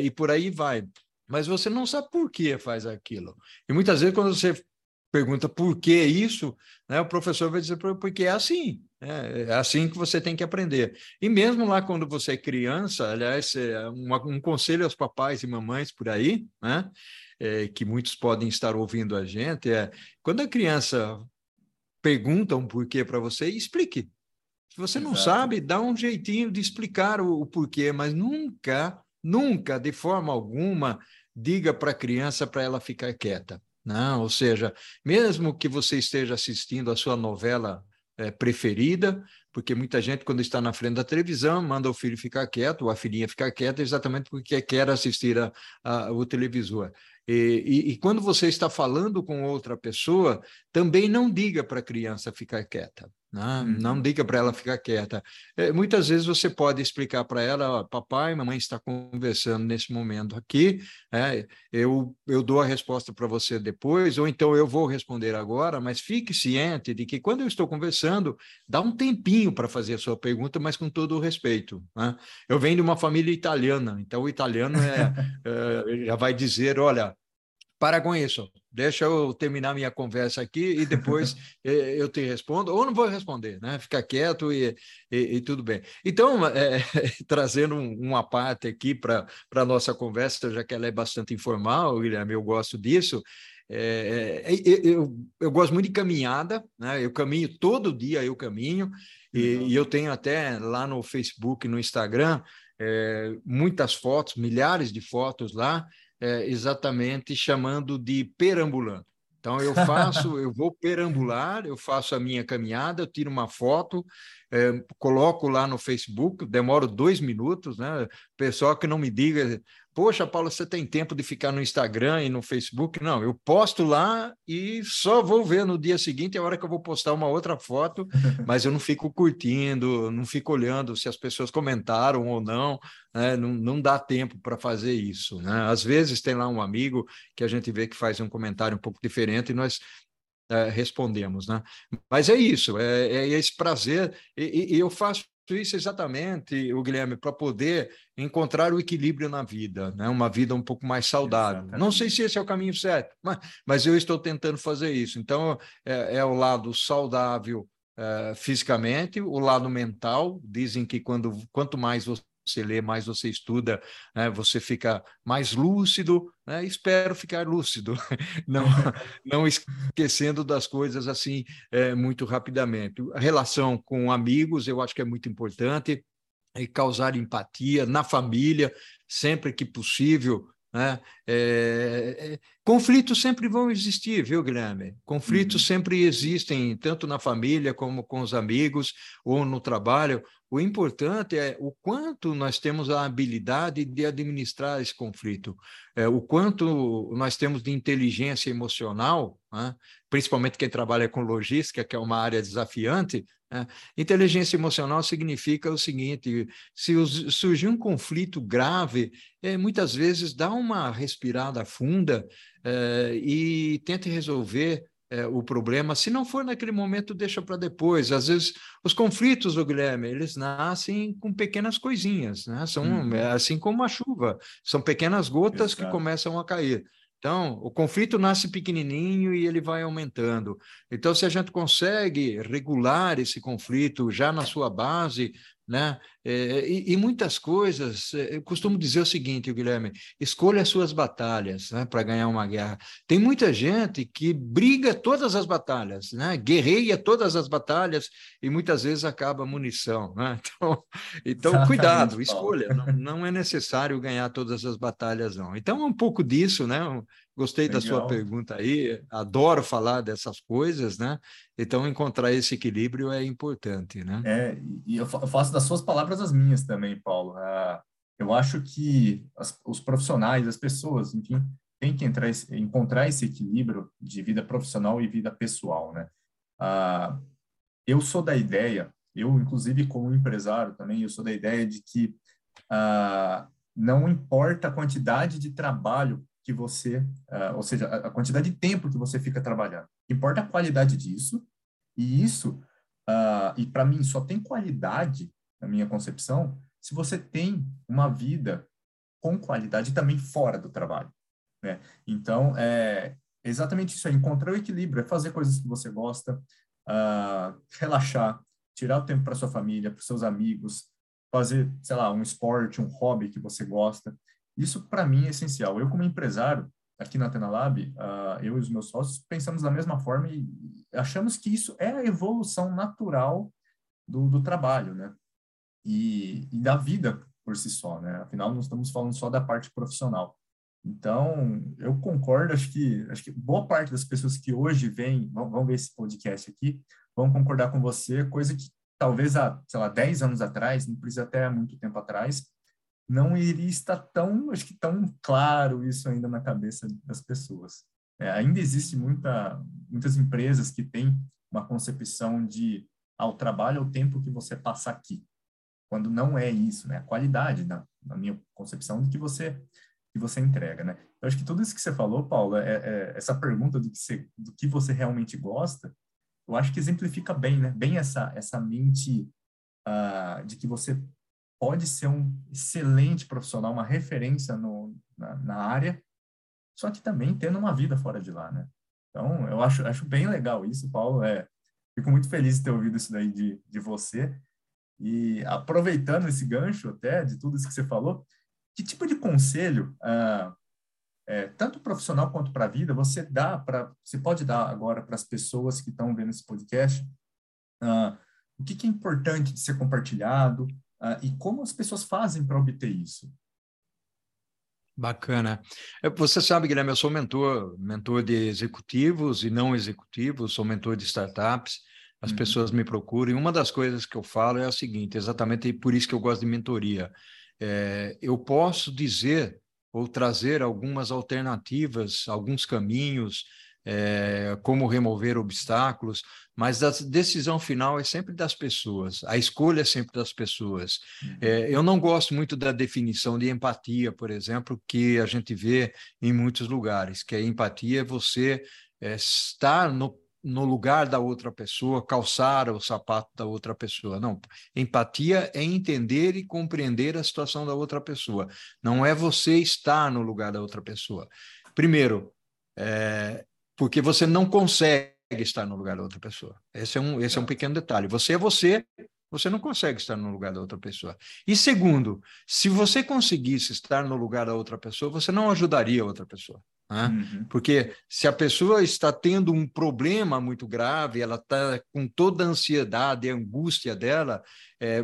e por aí vai. Mas você não sabe por que faz aquilo. E muitas vezes, quando você pergunta por que isso, né, o professor vai dizer porque é assim, né? É assim que você tem que aprender. E mesmo lá quando você é criança, aliás, um conselho aos papais e mamães por aí, né, que muitos podem estar ouvindo a gente, quando a criança pergunta um porquê para você, explique. Se você não sabe, dá um jeitinho de explicar o porquê, mas nunca, de forma alguma, diga para a criança para ela ficar quieta. Não, ou seja, mesmo que você esteja assistindo a sua novela preferida, porque muita gente, quando está na frente da televisão, manda o filho ficar quieto, ou a filhinha ficar quieta, exatamente porque quer assistir o televisor. E quando você está falando com outra pessoa, também não diga para a criança ficar quieta. Não diga para ela ficar quieta. Muitas vezes você pode explicar para ela, oh, papai, mamãe está conversando nesse momento aqui, eu dou a resposta para você depois, ou então eu vou responder agora, mas fique ciente de que quando eu estou conversando, dá um tempinho para fazer a sua pergunta, mas com todo o respeito. Eu venho de uma família italiana, então o italiano já vai dizer, olha, para com isso, deixa eu terminar minha conversa aqui e depois eu te respondo, ou não vou responder, né? Fica quieto e tudo bem. Então, trazendo uma parte aqui para a nossa conversa, já que ela é bastante informal, Guilherme, eu gosto disso. Eu gosto muito de caminhada, né? Eu caminho, todo dia eu caminho, e eu tenho até lá no Facebook, no Instagram, muitas fotos, milhares de fotos lá, exatamente chamando de perambulando. Então, eu vou perambular, eu faço a minha caminhada, eu tiro uma foto, coloco lá no Facebook, demoro 2 minutos, né? Pessoal que não me diga, poxa, Paulo, você tem tempo de ficar no Instagram e no Facebook? Não, eu posto lá e só vou ver no dia seguinte, a hora que eu vou postar uma outra foto, mas eu não fico curtindo, não fico olhando se as pessoas comentaram ou não, né? Não dá tempo para fazer isso, né? Às vezes tem lá um amigo que a gente vê que faz um comentário um pouco diferente e nós respondemos, né? Mas é isso, é esse prazer, e eu faço isso exatamente, o Guilherme, para poder encontrar o equilíbrio na vida, né? Uma vida um pouco mais saudável. Exatamente. Não sei se esse é o caminho certo, mas eu estou tentando fazer isso. Então, é o lado saudável fisicamente, o lado mental. Dizem que quanto mais você lê, mais você estuda, né? Você fica mais lúcido, né? Espero ficar lúcido, não esquecendo das coisas assim muito rapidamente. A relação com amigos, eu acho que é muito importante, e causar empatia na família, sempre que possível, né? Conflitos sempre vão existir, viu, Guilherme? Conflitos sempre existem, tanto na família como com os amigos ou no trabalho. O importante é o quanto nós temos a habilidade de administrar esse conflito, o quanto nós temos de inteligência emocional, né? Principalmente quem trabalha com logística, que é uma área desafiante, né? Inteligência emocional significa o seguinte, se surgir um conflito grave, muitas vezes dá uma respirada funda e tente resolver o problema, se não for naquele momento, deixa para depois. Às vezes, os conflitos, o Guilherme, eles nascem com pequenas coisinhas, né? São assim como a chuva, são pequenas gotas que começam a cair. Então, o conflito nasce pequenininho e ele vai aumentando. Então, se a gente consegue regular esse conflito já na sua base, né? E muitas coisas, eu costumo dizer o seguinte, Guilherme, escolha as suas batalhas, né, para ganhar uma guerra. Tem muita gente que briga todas as batalhas, né, guerreia todas as batalhas e muitas vezes acaba a munição, né? Então cuidado, escolha, não é necessário ganhar todas as batalhas não. Então é um pouco disso, né? Gostei da sua pergunta aí, adoro falar dessas coisas, né? Então, encontrar esse equilíbrio é importante, né? E eu faço das suas palavras as minhas também, Paulo. Eu acho que os profissionais, as pessoas, enfim, têm que encontrar esse equilíbrio de vida profissional e vida pessoal, né? Eu sou da ideia, inclusive como empresário também, eu sou da ideia de que não importa a quantidade de trabalho que você, ou seja, a quantidade de tempo que você fica trabalhando. Importa a qualidade disso, e isso, e para mim, só tem qualidade, na minha concepção, se você tem uma vida com qualidade também fora do trabalho, né? Então, é exatamente isso aí, encontrar o equilíbrio, é fazer coisas que você gosta, relaxar, tirar o tempo para sua família, para seus amigos, fazer, sei lá, um esporte, um hobby que você gosta. Isso, para mim, é essencial. Eu, como empresário, aqui na Atena Lab, eu e os meus sócios pensamos da mesma forma e achamos que isso é a evolução natural do trabalho, né? E da vida por si só, né? Afinal, não estamos falando só da parte profissional. Então, eu concordo, acho que boa parte das pessoas que hoje vão ver esse podcast aqui, vão concordar com você, coisa que talvez há, sei lá, 10 anos atrás, não precisa até muito tempo atrás, não iria estar tão, acho que tão claro isso ainda na cabeça das pessoas. Ainda existe muitas empresas que têm uma concepção de ao trabalho é o tempo que você passa aqui, quando não é isso, né? A qualidade, na minha concepção, do que você entrega, né? Eu acho que tudo isso que você falou, Paulo, essa pergunta do que você realmente gosta, eu acho que exemplifica bem, né? Bem essa mente de que você pode ser um excelente profissional, uma referência na área, só que também tendo uma vida fora de lá, né? Então, eu acho bem legal isso, Paulo. Fico muito feliz de ter ouvido isso daí de você. E aproveitando esse gancho até de tudo isso que você falou, que tipo de conselho, tanto profissional quanto para a vida, você pode dar agora para as pessoas que estão vendo esse podcast? O que é importante de ser compartilhado e como as pessoas fazem para obter isso? Bacana. Você sabe, Guilherme, eu sou mentor de executivos e não executivos, sou mentor de startups, as pessoas me procuram. E uma das coisas que eu falo é a seguinte, exatamente por isso que eu gosto de mentoria. Eu posso dizer ou trazer algumas alternativas, alguns caminhos, como remover obstáculos, mas a decisão final é sempre das pessoas, a escolha é sempre das pessoas. Eu não gosto muito da definição de empatia, por exemplo, que a gente vê em muitos lugares, que a empatia é você estar no lugar da outra pessoa, calçar o sapato da outra pessoa. Não, empatia é entender e compreender a situação da outra pessoa, não é você estar no lugar da outra pessoa. Primeiro, porque você não consegue estar no lugar da outra pessoa. Esse é um pequeno detalhe. Você é você, você não consegue estar no lugar da outra pessoa. E segundo, se você conseguisse estar no lugar da outra pessoa, você não ajudaria a outra pessoa, né? Uhum. Porque se a pessoa está tendo um problema muito grave, ela está com toda a ansiedade e angústia dela,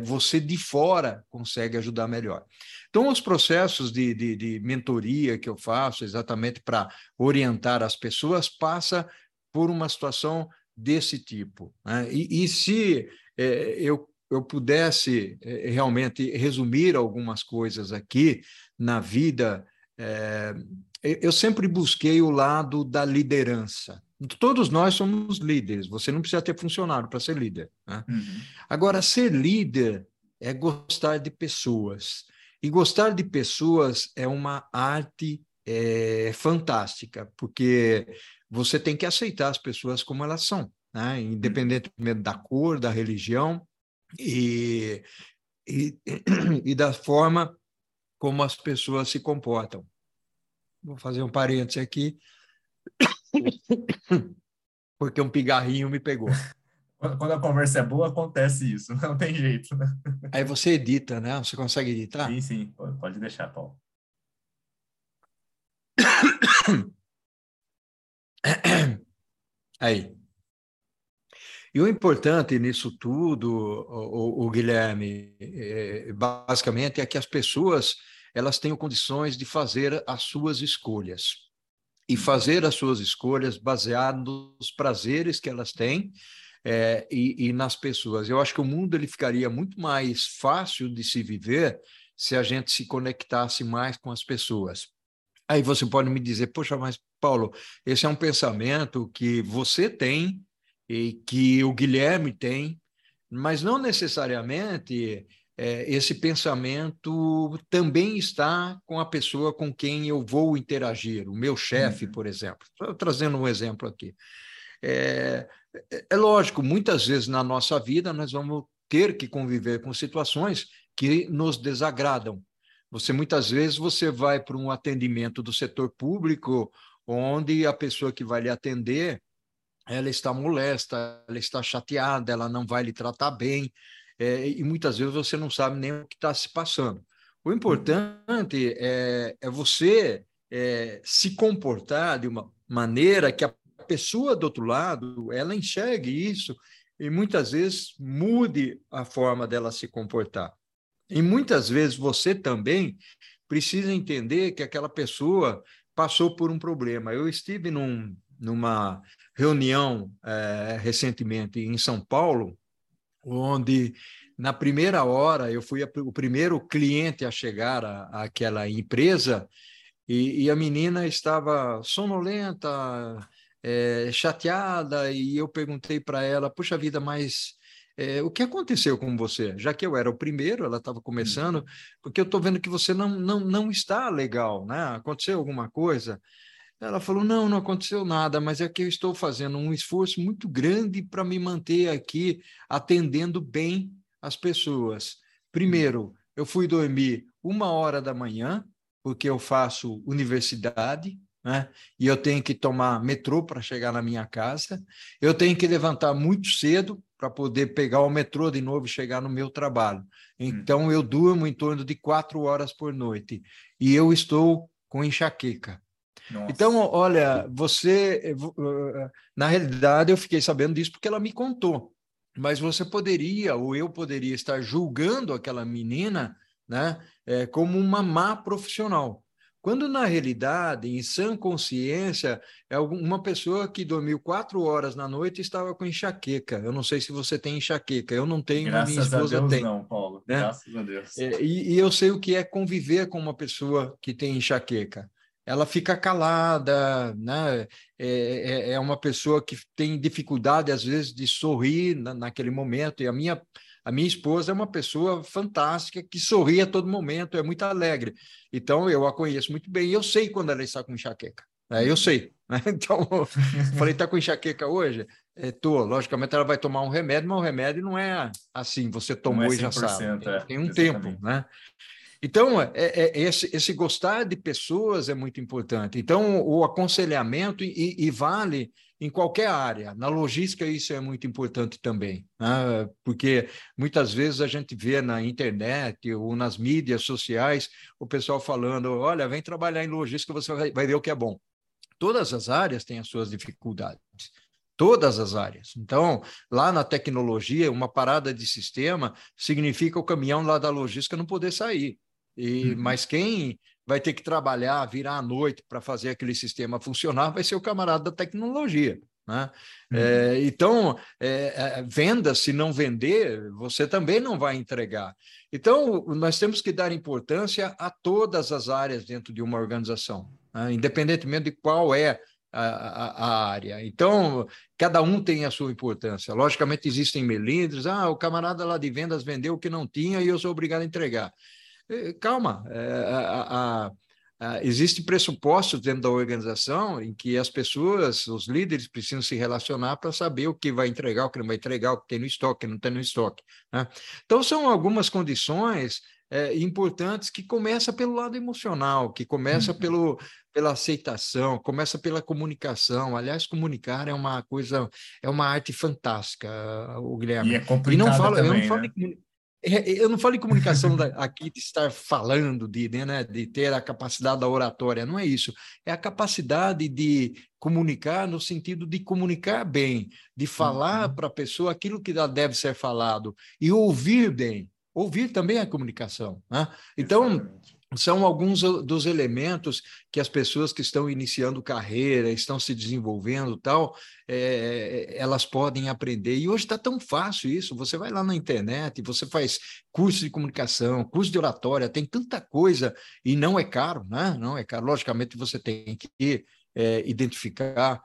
você de fora consegue ajudar melhor. Então, os processos de mentoria que eu faço exatamente para orientar as pessoas passa por uma situação desse tipo, né? E se eu pudesse realmente resumir algumas coisas aqui na vida, eu sempre busquei o lado da liderança. Todos nós somos líderes, você não precisa ter funcionário para ser líder, né? Uhum. Agora, ser líder é gostar de pessoas. E gostar de pessoas é uma arte fantástica, porque você tem que aceitar as pessoas como elas são, né? Independentemente da cor, da religião e da forma como as pessoas se comportam. Vou fazer um parênteses aqui, porque um pigarrinho me pegou. Quando a conversa é boa, acontece isso. Não tem jeito, né? Aí você edita, né? Você consegue editar? Sim, sim. Pode deixar, Paulo. Aí. E o importante nisso tudo, o Guilherme, basicamente, é que as pessoas elas tenham condições de fazer as suas escolhas. E fazer as suas escolhas baseadas nos prazeres que elas têm, e nas pessoas. Eu acho que o mundo ele ficaria muito mais fácil de se viver se a gente se conectasse mais com as pessoas. Aí você pode me dizer, poxa, mas Paulo, esse é um pensamento que você tem e que o Guilherme tem, mas não necessariamente esse pensamento também está com a pessoa com quem eu vou interagir, o meu chefe, por exemplo. Estou trazendo um exemplo aqui. É lógico, muitas vezes na nossa vida nós vamos ter que conviver com situações que nos desagradam. Muitas vezes você vai para um atendimento do setor público onde a pessoa que vai lhe atender, ela está molesta, ela está chateada, ela não vai lhe tratar bem, e muitas vezes você não sabe nem o que está se passando. O importante é você se comportar de uma maneira que a pessoa do outro lado, ela enxergue isso e muitas vezes mude a forma dela se comportar. E muitas vezes você também precisa entender que aquela pessoa passou por um problema. Eu estive numa reunião recentemente em São Paulo, onde Na primeira hora, eu fui o primeiro cliente a chegar àquela empresa e a menina estava sonolenta, chateada, e eu perguntei para ela, puxa vida, mas o que aconteceu com você? Já que eu era o primeiro, ela estava começando, porque eu estou vendo que você não está legal, né? Aconteceu alguma coisa? Ela falou, não aconteceu nada, mas é que eu estou fazendo um esforço muito grande para me manter aqui atendendo bem as pessoas. Primeiro, eu fui dormir 1h da manhã, porque eu faço universidade, né? E eu tenho que tomar metrô para chegar na minha casa. Eu tenho que levantar muito cedo para poder pegar o metrô de novo e chegar no meu trabalho. Então, eu durmo em torno de 4 horas por noite. E eu estou com enxaqueca. Nossa. Então, olha, você... Na realidade, eu fiquei sabendo disso porque ela me contou. Mas você poderia, ou eu poderia estar julgando aquela menina, né, como uma má profissional. Quando, na realidade, em sã consciência, é uma pessoa que dormiu 4 horas na noite e estava com enxaqueca. Eu não sei se você tem enxaqueca. Eu não tenho, mas minha esposa tem. Graças a Deus não, Paulo. Né? Graças a Deus. E eu sei o que é conviver com uma pessoa que tem enxaqueca. Ela fica calada, né? É uma pessoa que tem dificuldade, às vezes, de sorrir naquele momento. E a minha esposa é uma pessoa fantástica, que sorri a todo momento, é muito alegre. Então, eu a conheço muito bem. E eu sei quando ela está com enxaqueca. Eu sei. Né? Então, eu falei, está com enxaqueca hoje? Estou. Logicamente, ela vai tomar um remédio, mas o remédio não é assim, você tomou e já sabe. Tem um tempo, né? Então, esse gostar de pessoas é muito importante. Então, o aconselhamento e vale em qualquer área. Na logística, isso é muito importante também, né? Porque muitas vezes a gente vê na internet ou nas mídias sociais o pessoal falando, olha, vem trabalhar em logística, você vai ver o que é bom. Todas as áreas têm as suas dificuldades. Todas as áreas. Então, lá na tecnologia, uma parada de sistema significa o caminhão lá da logística não poder sair. Mas quem vai ter que trabalhar, virar à noite para fazer aquele sistema funcionar, vai ser o camarada da tecnologia, né? Então, venda, se não vender, você também não vai entregar. Então, nós temos que dar importância a todas as áreas dentro de uma organização, né? Independentemente de qual é a área. Então, cada um tem a sua importância. Logicamente, existem melindres. O camarada lá de vendas vendeu o que não tinha e eu sou obrigado a entregar. Calma, existe pressupostos dentro da organização em que as pessoas, os líderes, precisam se relacionar para saber o que vai entregar, o que não vai entregar, o que tem no estoque, o que não tem no estoque, né? Então, são algumas condições importantes que começa pelo lado emocional, que começa pela aceitação, começa pela comunicação. Aliás, comunicar é uma coisa, é uma arte fantástica, o Guilherme. E é complicado também, eu não falo em comunicação aqui de estar falando, né, de ter a capacidade da oratória, não é isso. É a capacidade de comunicar no sentido de comunicar bem, de falar para a pessoa aquilo que deve ser falado e ouvir bem. Ouvir também a comunicação, né? Então, exatamente, são alguns dos elementos que as pessoas que estão iniciando carreira, estão se desenvolvendo e tal, elas podem aprender. E hoje está tão fácil isso. Você vai lá na internet, você faz curso de comunicação, curso de oratória, tem tanta coisa e não é caro, né? Não é caro. Logicamente, você tem que identificar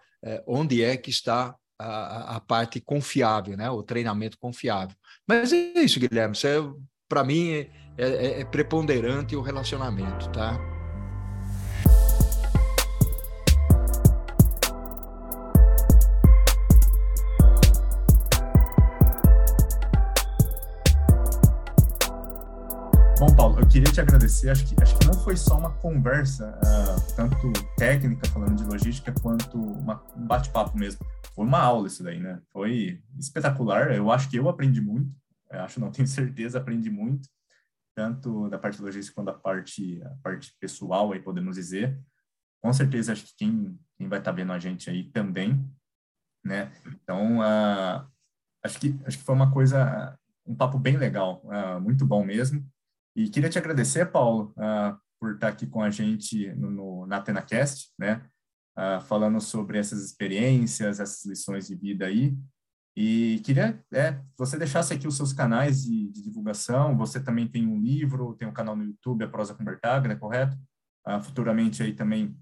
onde é que está a parte confiável, né? O treinamento confiável. Mas é isso, Guilherme. Isso, para mim, é preponderante o relacionamento, tá? Bom, Paulo, eu queria te agradecer. Acho que não foi só uma conversa, tanto técnica, falando de logística, quanto um bate-papo mesmo. Foi uma aula isso daí, né? Foi espetacular. Eu acho que eu aprendi muito. Eu acho, não tenho certeza, aprendi muito. Tanto da parte logística quanto da parte pessoal, aí podemos dizer. Com certeza, acho que quem vai estar vendo a gente aí também, né? Então, acho que foi uma coisa, um papo bem legal. Muito bom mesmo. E queria te agradecer, Paulo, por estar aqui com a gente na TenaCast, né? Falando sobre essas experiências, essas lições de vida aí, E queria que você deixasse aqui os seus canais de divulgação. Você também tem um livro, tem um canal no YouTube, a Prosa com Bertaglia, né, correto? Futuramente aí também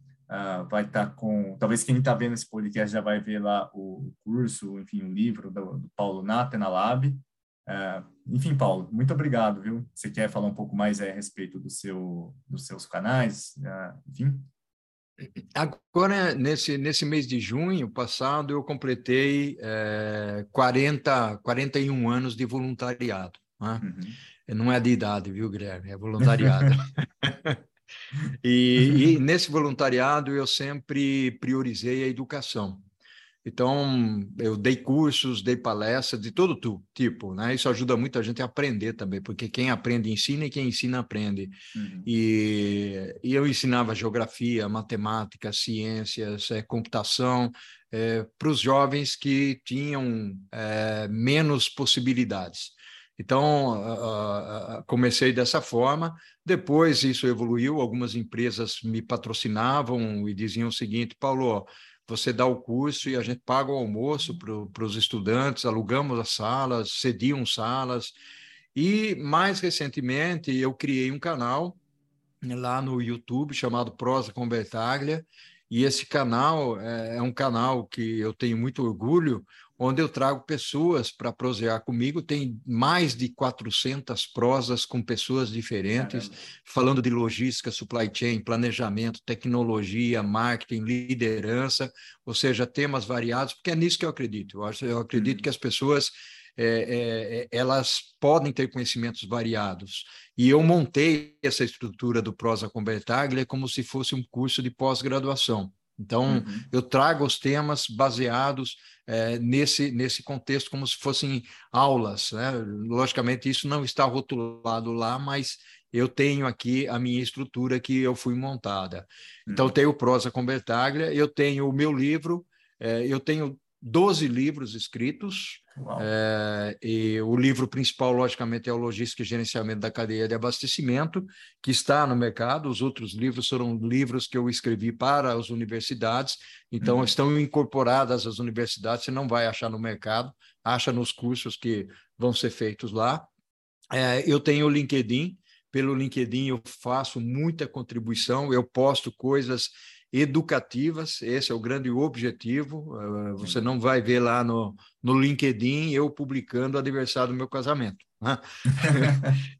vai estar com... Talvez quem está vendo esse podcast já vai ver lá o curso, enfim, o livro do Paulo na Atena Lab. Enfim, Paulo, muito obrigado, viu? Você quer falar um pouco mais a respeito dos seus canais? Enfim... Agora, nesse mês de junho passado, eu completei 41 anos de voluntariado. Né? Uhum. Não é de idade, viu, Guilherme? É voluntariado. E nesse voluntariado eu sempre priorizei a educação. Então, eu dei cursos, dei palestras de todo tipo, né? Isso ajuda muito a gente a aprender também, porque quem aprende ensina e quem ensina aprende. Uhum. E eu ensinava geografia, matemática, ciências, computação, para os jovens que tinham menos possibilidades. Então, comecei dessa forma. Depois isso evoluiu, algumas empresas me patrocinavam e diziam o seguinte: Paulo, você dá o curso e a gente paga o almoço para os estudantes, alugamos as salas, cediam salas. E, mais recentemente, eu criei um canal lá no YouTube chamado Prosa com Bertaglia, e esse canal é um canal que eu tenho muito orgulho, onde eu trago pessoas para prosear comigo. Tem mais de 400 prosas com pessoas diferentes, falando de logística, supply chain, planejamento, tecnologia, marketing, liderança, ou seja, temas variados, porque é nisso que eu acredito. Eu acredito que as pessoas elas podem ter conhecimentos variados. E eu montei essa estrutura do Prosa com Bertaglia como se fosse um curso de pós-graduação. Então, eu trago os temas baseados nesse contexto, como se fossem aulas, né? Logicamente, isso não está rotulado lá, mas eu tenho aqui a minha estrutura que eu fui montada. Então, eu tenho Prosa com Bertaglia, eu tenho o meu livro, eu tenho 12 livros escritos, e o livro principal, logicamente, é o Logística e Gerenciamento da Cadeia de Abastecimento, que está no mercado. Os outros livros foram livros que eu escrevi para as universidades, então estão incorporadas às universidades, você não vai achar no mercado, acha nos cursos que vão ser feitos lá. Eu tenho o LinkedIn, pelo LinkedIn eu faço muita contribuição, eu posto coisas educativas, esse é o grande objetivo. Você não vai ver lá no LinkedIn eu publicando o aniversário do meu casamento, né?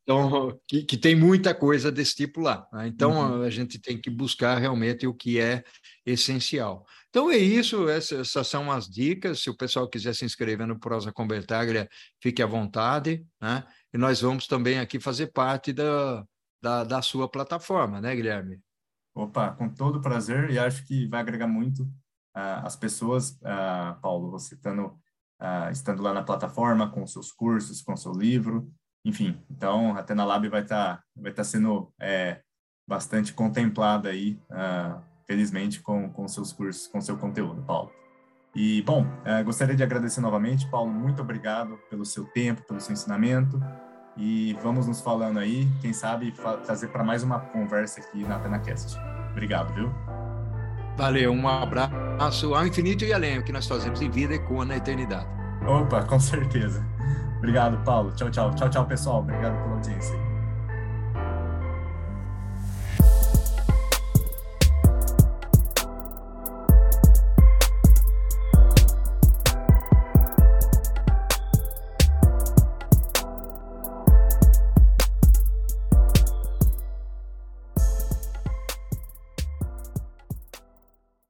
Então, que tem muita coisa desse tipo lá, né? Então, a gente tem que buscar realmente o que é essencial. Então, é isso, essas são as dicas. Se o pessoal quiser se inscrever no Prosa com Bertaglia, fique à vontade, né? E nós vamos também aqui fazer parte da sua plataforma, né, Guilherme? Opa, com todo prazer, e acho que vai agregar muito às pessoas, Paulo, você estando lá na plataforma, com seus cursos, com seu livro, enfim. Então, a Atena Lab vai tá sendo bastante contemplada aí, felizmente, com seus cursos, com seu conteúdo, Paulo. E, bom, gostaria de agradecer novamente, Paulo, muito obrigado pelo seu tempo, pelo seu ensinamento. E vamos nos falando aí, quem sabe trazer para mais uma conversa aqui na TenaCast. Obrigado, viu? Valeu, um abraço ao infinito e além, o que nós fazemos em vida e com na eternidade. Opa, com certeza. Obrigado, Paulo. Tchau, tchau. Tchau, tchau, pessoal. Obrigado pela audiência.